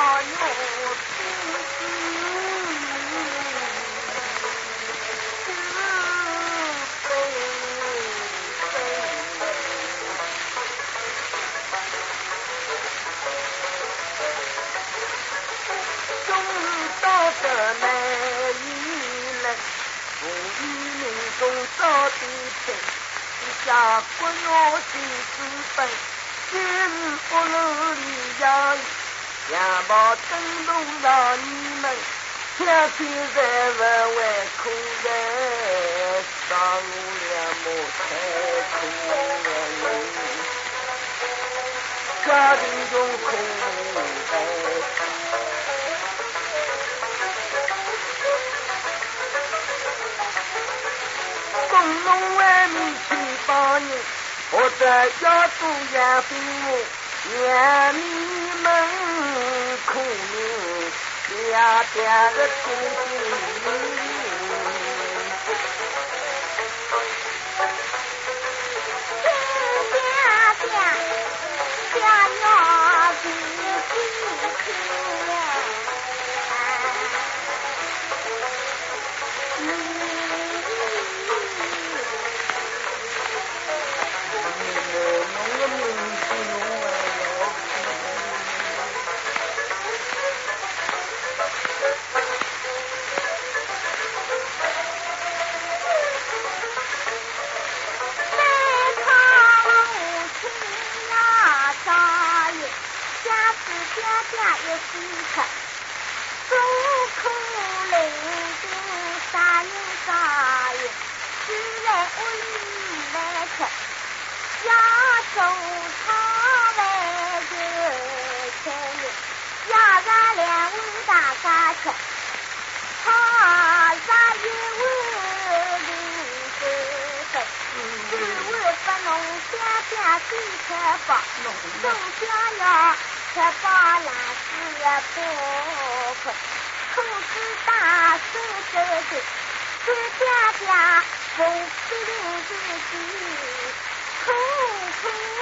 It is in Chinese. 空空